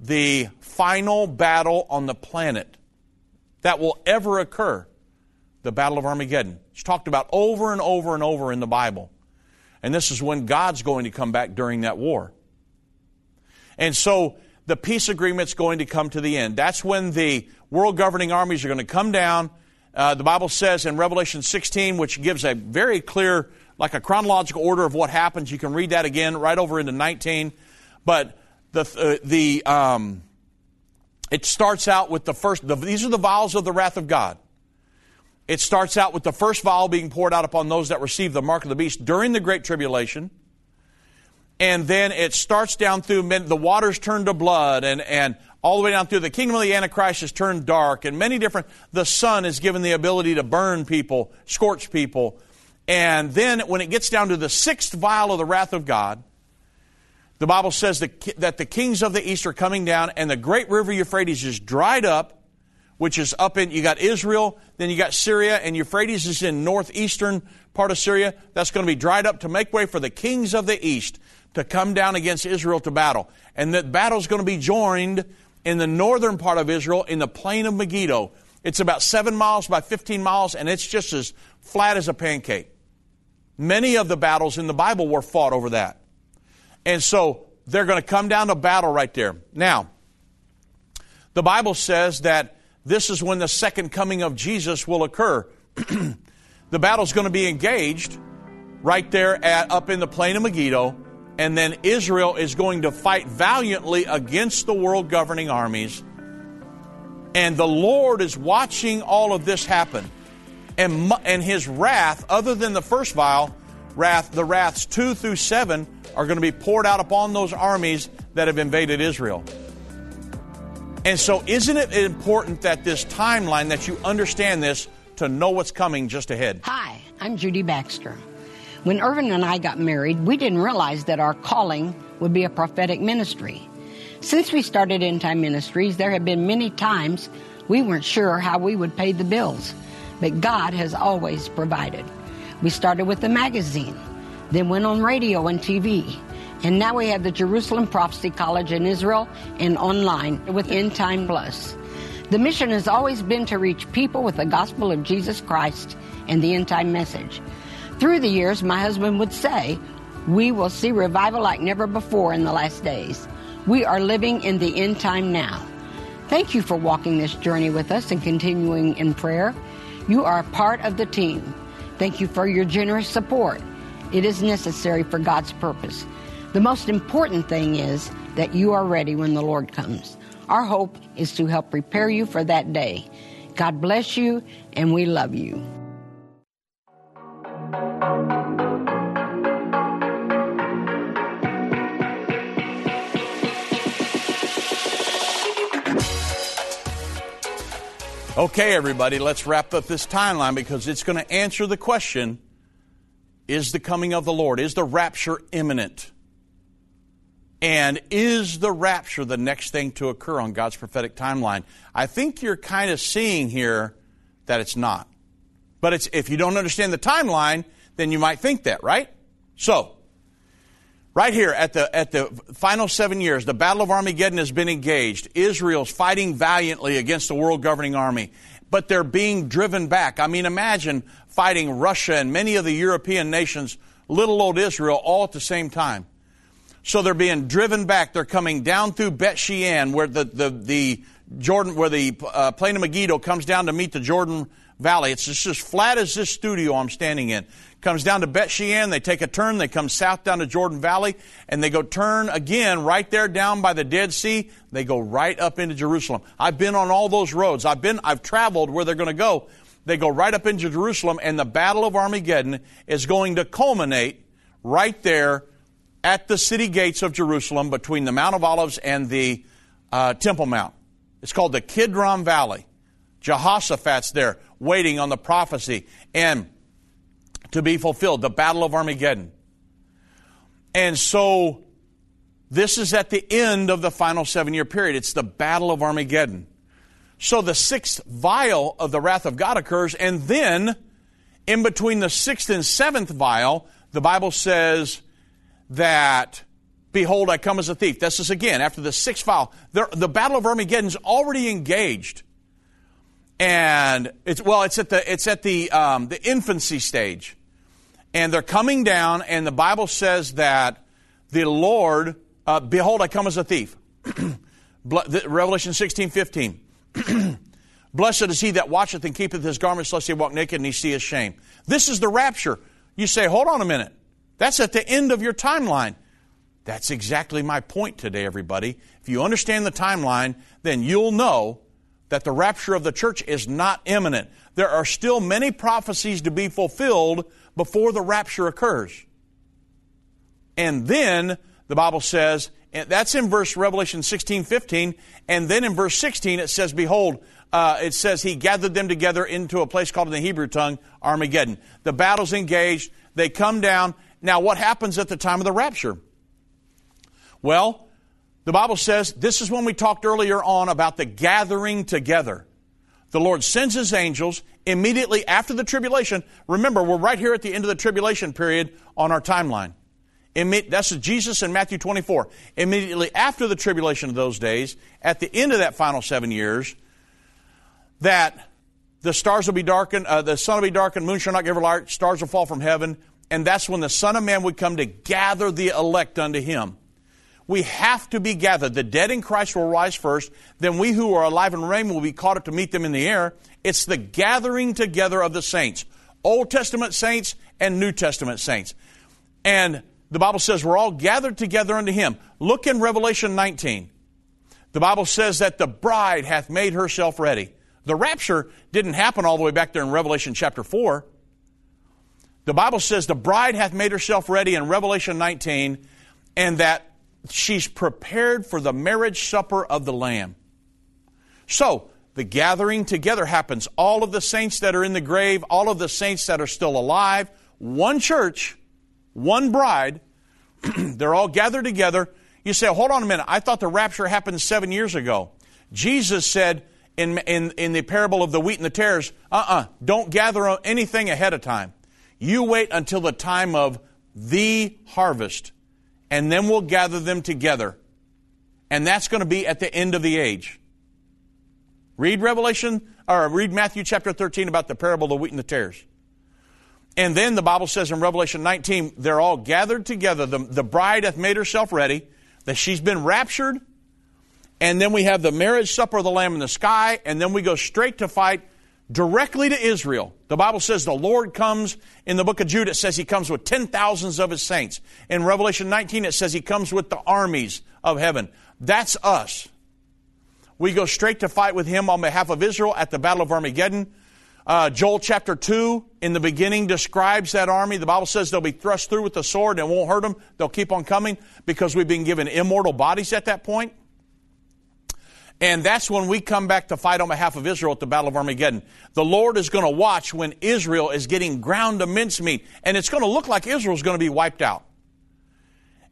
the final battle on the planet that will ever occur, the Battle of Armageddon. It's talked about over and over and over in the Bible. And this is when God's going to come back during that war. And so the peace agreement's going to come to the end. That's when the world governing armies are going to come down. Uh, the Bible says in Revelation sixteen, which gives a very clear, like a chronological order of what happens. You can read that again right over into nineteen. But the uh, the um, it starts out with the first, the, these are the vials of the wrath of God. It starts out with the first vial being poured out upon those that receive the mark of the beast during the Great Tribulation. And then it starts down through, men, the waters turn to blood, and, and all the way down through the kingdom of the Antichrist is turned dark, and many different, the sun is given the ability to burn people, scorch people. And then when it gets down to the sixth vial of the wrath of God, the Bible says that, that the kings of the east are coming down, and the great river Euphrates is dried up, which is up in, you got Israel, then you got Syria, and Euphrates is in northeastern part of Syria. That's going to be dried up to make way for the kings of the east to come down against Israel to battle. And that battle is going to be joined in the northern part of Israel in the plain of Megiddo. It's about seven miles by fifteen miles, and it's just as flat as a pancake. Many of the battles in the Bible were fought over that. And so they're going to come down to battle right there. Now, the Bible says that this is when the second coming of Jesus will occur. The battle's going to be engaged right there at, up in the plain of Megiddo. And then Israel is going to fight valiantly against the world governing armies. And the Lord is watching all of this happen. And, and his wrath, other than the first vial, wrath, the wraths two through seven are going to be poured out upon those armies that have invaded Israel. And so isn't it important that this timeline, that you understand this, to know what's coming just ahead? Hi, I'm Judy Baxter. When Irvin and I got married, we didn't realize that our calling would be a prophetic ministry. Since we started End Time Ministries, there have been many times we weren't sure how we would pay the bills, but God has always provided. We started with a magazine, then went on radio and T V, and now we have the Jerusalem Prophecy College in Israel and online with End Time Plus. The mission has always been to reach people with the gospel of Jesus Christ and the end time message. Through the years, my husband would say, we will see revival like never before in the last days. We are living in the end time now. Thank you for walking this journey with us and continuing in prayer. You are a part of the team. Thank you for your generous support. It is necessary for God's purpose. The most important thing is that you are ready when the Lord comes. Our hope is to help prepare you for that day. God bless you, and we love you. Okay, everybody, let's wrap up this timeline because it's going to answer the question, is the coming of the Lord, is the rapture imminent? And is the rapture the next thing to occur on God's prophetic timeline? I think you're kind of seeing here that it's not. But it's, if you don't understand the timeline, then you might think that, right? So, Right here at the at the final seven years, the Battle of Armageddon has been engaged. Israel's fighting valiantly against the world governing army, but they're being driven back. I mean, imagine fighting Russia and many of the European nations, little old Israel, all at the same time. So they're being driven back. They're coming down through Bet Shean, where the the, the Jordan, where the uh, Plain of Megiddo comes down to meet the Jordan Valley. It's just as flat as this studio I'm standing in. Comes down to Bet Shean, they take a turn, they come south down to Jordan Valley, and they go turn again right there down by the Dead Sea. They go right up into Jerusalem. I've been on all those roads. I've been, I've traveled where they're going to go. They go right up into Jerusalem, and the Battle of Armageddon is going to culminate right there at the city gates of Jerusalem between the Mount of Olives and the uh, Temple Mount. It's called the Kidron Valley. Jehoshaphat's there waiting on the prophecy and to be fulfilled, the Battle of Armageddon. And so this is at the end of the final seven-year period. It's the Battle of Armageddon. So the sixth vial of the wrath of God occurs, and then in between the sixth and seventh vial, the Bible says that, behold, I come as a thief. This is again after the sixth vial. The, the Battle of Armageddon's already engaged. And it's well, it's at the it's at the um, the infancy stage, and they're coming down. And the Bible says that the Lord, uh, behold, I come as a thief. Revelation sixteen fifteen. Blessed is he that watcheth and keepeth his garments, lest he walk naked and he see his shame. This is the rapture. You say, hold on a minute. That's at the end of your timeline. That's exactly my point today, everybody. If you understand the timeline, then you'll know that the rapture of the church is not imminent. There are still many prophecies to be fulfilled before the rapture occurs. And then, the Bible says, and that's in verse Revelation sixteen, fifteen, and then in verse sixteen it says, behold, uh, it says, he gathered them together into a place called in the Hebrew tongue, Armageddon. The battle's engaged. They come down. Now, what happens at the time of the rapture? Well, the Bible says, this is when we talked earlier on about the gathering together. The Lord sends His angels immediately after the tribulation. Remember, we're right here at the end of the tribulation period on our timeline. That's Jesus in Matthew twenty-four. Immediately after the tribulation of those days, at the end of that final seven years, that the stars will be darkened, uh, the sun will be darkened, moon shall not give her light, stars will fall from heaven, and that's when the Son of Man would come to gather the elect unto Him. We have to be gathered. The dead in Christ will rise first. Then we who are alive and remain will be caught up to meet them in the air. It's the gathering together of the saints, Old Testament saints and New Testament saints. And the Bible says we're all gathered together unto Him. Look in Revelation nineteen. The Bible says that the bride hath made herself ready. The rapture didn't happen all the way back there in Revelation chapter four. The Bible says the bride hath made herself ready in Revelation nineteen, and that she's prepared for the marriage supper of the Lamb. So, the gathering together happens. All of the saints that are in the grave, all of the saints that are still alive, one church, one bride, they're all gathered together. You say, hold on a minute, I thought the rapture happened seven years ago. Jesus said in, in, in the parable of the wheat and the tares, uh-uh, don't gather anything ahead of time. You wait until the time of the harvest, and then we'll gather them together. And that's going to be at the end of the age. Read Revelation, or read Matthew chapter thirteen about the parable of the wheat and the tares. And then the Bible says in Revelation nineteen, they're all gathered together. The, the bride hath made herself ready, that she's been raptured. And then we have the marriage supper of the Lamb in the sky. And then we go straight to fight directly to Israel. The Bible says the Lord comes in the book of Jude. It says He comes with ten thousands of His saints. In Revelation nineteen, it says He comes with the armies of heaven. That's us. We go straight to fight with Him on behalf of Israel at the Battle of Armageddon. Uh, Joel chapter two, in the beginning, describes that army. The Bible says they'll be thrust through with the sword and it won't hurt them. They'll keep on coming because we've been given immortal bodies at that point. And that's when we come back to fight on behalf of Israel at the Battle of Armageddon. The Lord is going to watch when Israel is getting ground to mincemeat. And it's going to look like Israel is going to be wiped out.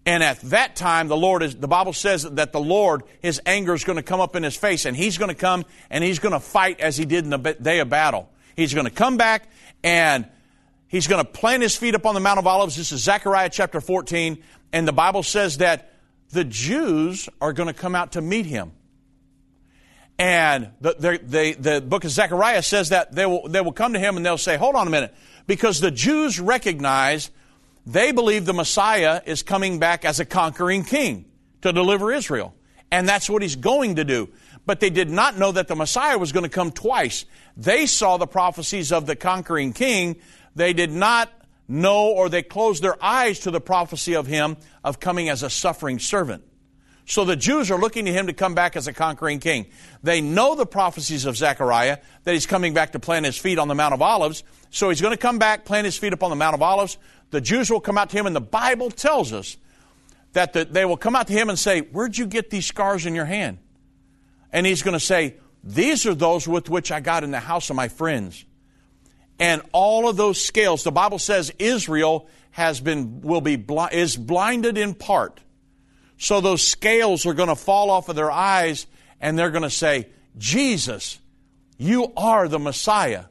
And at that time, the Lord is, the Bible says that the Lord, His anger is going to come up in His face. And He's going to come and He's going to fight as He did in the day of battle. He's going to come back and He's going to plant his feet upon the Mount of Olives. This is Zechariah chapter fourteen. And the Bible says that the Jews are going to come out to meet him. And the, the, the, the book of Zechariah says that they will, they will come to him and they'll say, hold on a minute. Because the Jews recognize, they believe the Messiah is coming back as a conquering king to deliver Israel. And that's what he's going to do. But they did not know that the Messiah was going to come twice. They saw the prophecies of the conquering king. They did not know, or they closed their eyes to the prophecy of him of coming as a suffering servant. So the Jews are looking to him to come back as a conquering king. They know the prophecies of Zechariah, that he's coming back to plant his feet on the Mount of Olives. So he's going to come back, plant his feet upon the Mount of Olives. The Jews will come out to him, and the Bible tells us that the, they will come out to him and say, where'd you get these scars in your hand? And he's going to say, these are those with which I got in the house of my friends. And all of those scales, the Bible says Israel has been, will be, is blinded in part. So those scales are going to fall off of their eyes, and they're going to say, Jesus, you are the Messiah.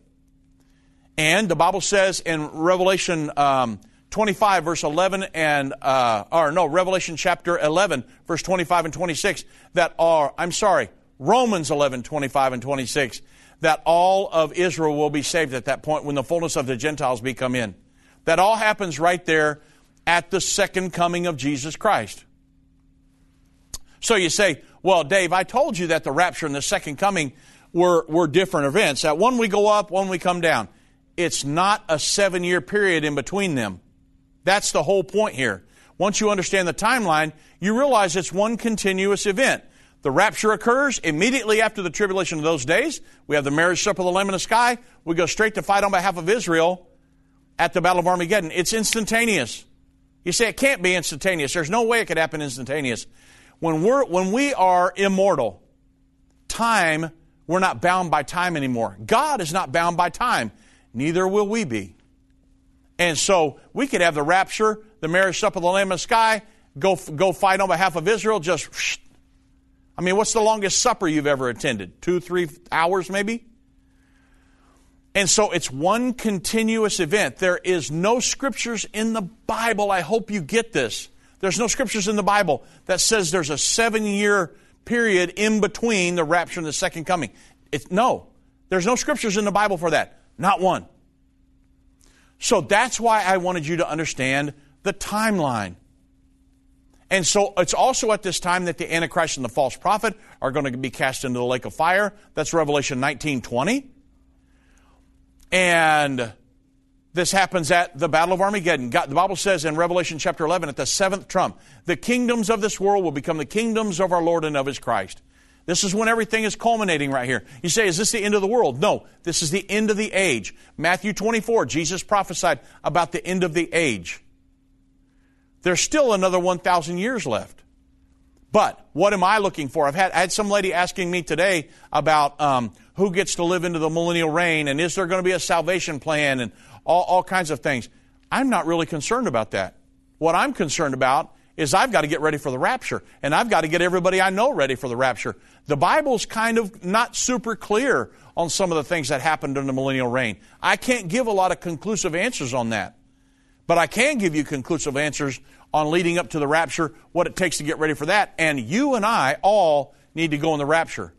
And the Bible says in Revelation um, twenty-five, verse eleven, and uh, or no, Revelation chapter eleven, verse twenty-five and twenty-six, that are, I'm sorry, Romans eleven, twenty-five and twenty-six, that all of Israel will be saved at that point when the fullness of the Gentiles be come in. That all happens right there at the second coming of Jesus Christ. So you say, well, Dave, I told you that the rapture and the second coming were, were different events. That one we go up, one we come down. It's not a seven-year period in between them. That's the whole point here. Once you understand the timeline, you realize it's one continuous event. The rapture occurs immediately after the tribulation of those days. We have the marriage supper of the Lamb in the sky. We go straight to fight on behalf of Israel at the Battle of Armageddon. It's instantaneous. You say it can't be instantaneous. There's no way it could happen instantaneous. When we're, when we are immortal, time, we're not bound by time anymore. God is not bound by time. Neither will we be. And so we could have the rapture, the marriage supper of the Lamb in the sky, go, go fight on behalf of Israel, just, whoosh. I mean, what's the longest supper you've ever attended? Two, three hours maybe? And so it's one continuous event. There is no scriptures in the Bible. I hope you get this. There's no scriptures in the Bible that says there's a seven-year period in between the rapture and the second coming. It's, no, there's no scriptures in the Bible for that. Not one. So that's why I wanted you to understand the timeline. And so it's also at this time that the Antichrist and the false prophet are going to be cast into the lake of fire. That's Revelation nineteen twenty. And this happens at the Battle of Armageddon. God, the Bible says in Revelation chapter eleven, at the seventh trump, the kingdoms of this world will become the kingdoms of our Lord and of his Christ. This is when everything is culminating right here. You say, is this the end of the world? No, this is the end of the age. Matthew twenty-four, Jesus prophesied about the end of the age. There's still another one thousand years left. But what am I looking for? I've had, I had some lady asking me today about um, who gets to live into the millennial reign, and is there going to be a salvation plan, and all, all kinds of things. I'm not really concerned about that. What I'm concerned about is I've got to get ready for the rapture, and I've got to get everybody I know ready for the rapture. The Bible's kind of not super clear on some of the things that happened in the millennial reign. I can't give a lot of conclusive answers on that, but I can give you conclusive answers on leading up to the rapture, what it takes to get ready for that, and you and I all need to go in the rapture.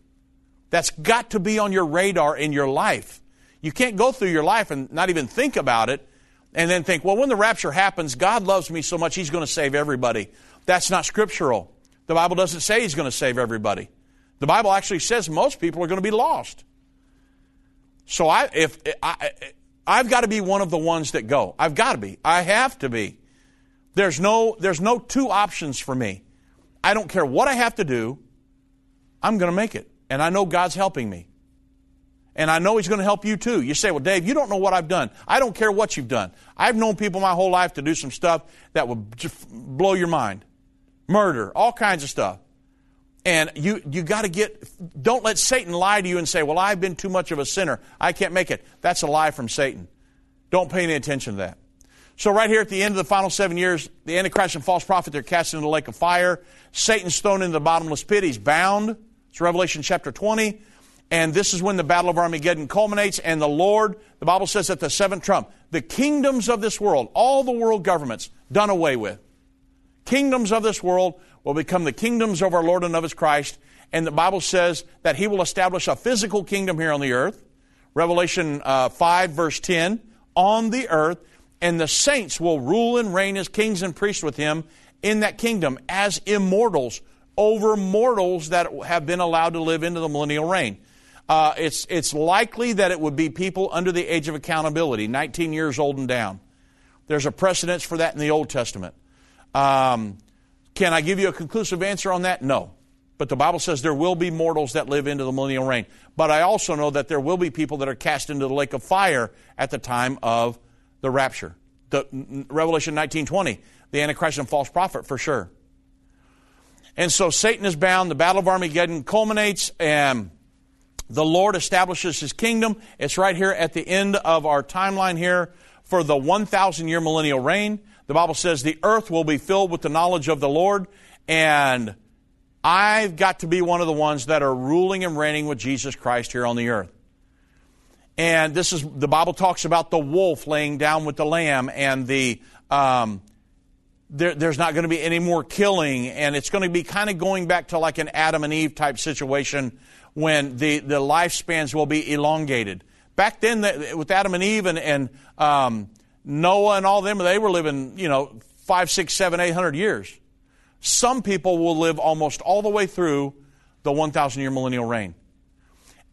That's got to be on your radar in your life. You can't go through your life and not even think about it and then think, well, when the rapture happens, God loves me so much, he's going to save everybody. That's not scriptural. The Bible doesn't say he's going to save everybody. The Bible actually says most people are going to be lost. So I, if, I, I've got to be one of the ones that go. I've got to be. I have to be. There's no, there's no two options for me. I don't care what I have to do. I'm going to make it. And I know God's helping me. And I know he's going to help you too. You say, well, Dave, you don't know what I've done. I don't care what you've done. I've known people my whole life to do some stuff that would just blow your mind. Murder, all kinds of stuff. And you you got to get, don't let Satan lie to you and say, well, I've been too much of a sinner. I can't make it. That's a lie from Satan. Don't pay any attention to that. So right here at the end of the final seven years, the Antichrist and false prophet, they're cast into the lake of fire. Satan's thrown into the bottomless pit. He's bound. It's Revelation chapter twenty. And this is when the Battle of Armageddon culminates. And the Lord, the Bible says, at the seventh trump, the kingdoms of this world, all the world governments, done away with. Kingdoms of this world will become the kingdoms of our Lord and of His Christ. And the Bible says that He will establish a physical kingdom here on the earth. Revelation uh, five, verse ten, on the earth. And the saints will rule and reign as kings and priests with Him in that kingdom as immortals over mortals that have been allowed to live into the millennial reign. Uh, it's, it's likely that it would be people under the age of accountability, nineteen years old and down. There's a precedence for that in the Old Testament. Um, can I give you a conclusive answer on that? No. But the Bible says there will be mortals that live into the millennial reign. But I also know that there will be people that are cast into the lake of fire at the time of the rapture. The, Revelation nineteen twenty, the Antichrist and false prophet for sure. And so Satan is bound. The Battle of Armageddon culminates, and the Lord establishes His kingdom. It's right here at the end of our timeline here for the one thousand year millennial reign. The Bible says the earth will be filled with the knowledge of the Lord, and I've got to be one of the ones that are ruling and reigning with Jesus Christ here on the earth. And this is, the Bible talks about the wolf laying down with the lamb, and the um, there, there's not going to be any more killing, and it's going to be kind of going back to like an Adam and Eve type situation when the, the lifespans will be elongated. Back then, the, with Adam and Eve and, and um, Noah and all them, they were living, you know, five, six, seven, eight hundred years. Some people will live almost all the way through the one thousand year millennial reign.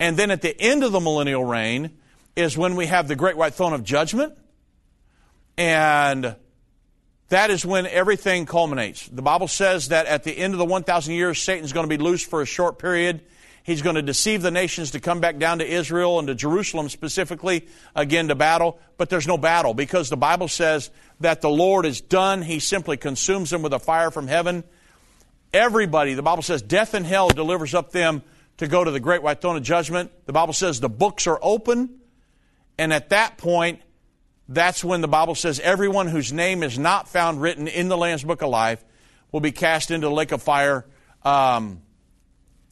And then at the end of the millennial reign is when we have the great white throne of judgment. And that is when everything culminates. The Bible says that at the end of the one thousand years, Satan's going to be loose for a short period. He's going to deceive the nations to come back down to Israel and to Jerusalem specifically, again to battle. But there's no battle because the Bible says that the Lord is done. He simply consumes them with a fire from heaven. Everybody, the Bible says, death and hell delivers up them to go to the great white throne of judgment. The Bible says the books are open. And at that point, that's when the Bible says everyone whose name is not found written in the Lamb's Book of Life will be cast into the lake of fire. Um...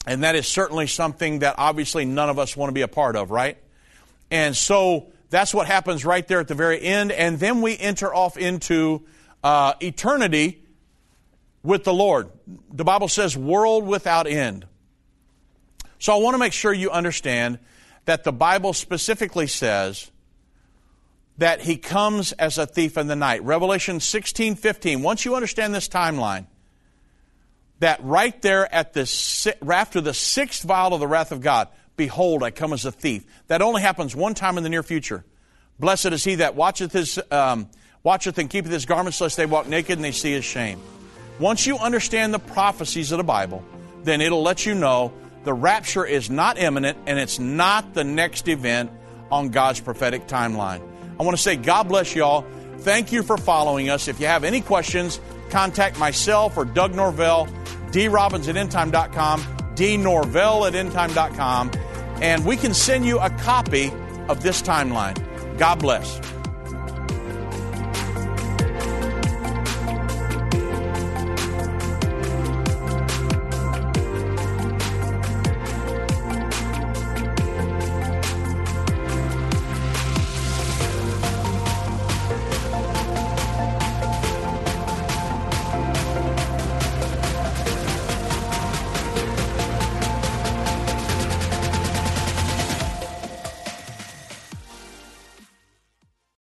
And that is certainly something that obviously none of us want to be a part of, right? And so that's what happens right there at the very end. And then we enter off into uh, eternity with the Lord. The Bible says world without end. So I want to make sure you understand that the Bible specifically says that He comes as a thief in the night. Revelation sixteen fifteen. Once you understand this timeline, that right there at the after the sixth vial of the wrath of God, behold, I come as a thief. That only happens one time in the near future. Blessed is he that watcheth his um, watcheth and keepeth his garments, lest they walk naked and they see his shame. Once you understand the prophecies of the Bible, then it'll let you know the rapture is not imminent and it's not the next event on God's prophetic timeline. I want to say God bless y'all. Thank you for following us. If you have any questions, contact myself or Doug Norvell, drobbins at endtime dot com, dnorvell at endtime dot com, and we can send you a copy of this timeline. God bless.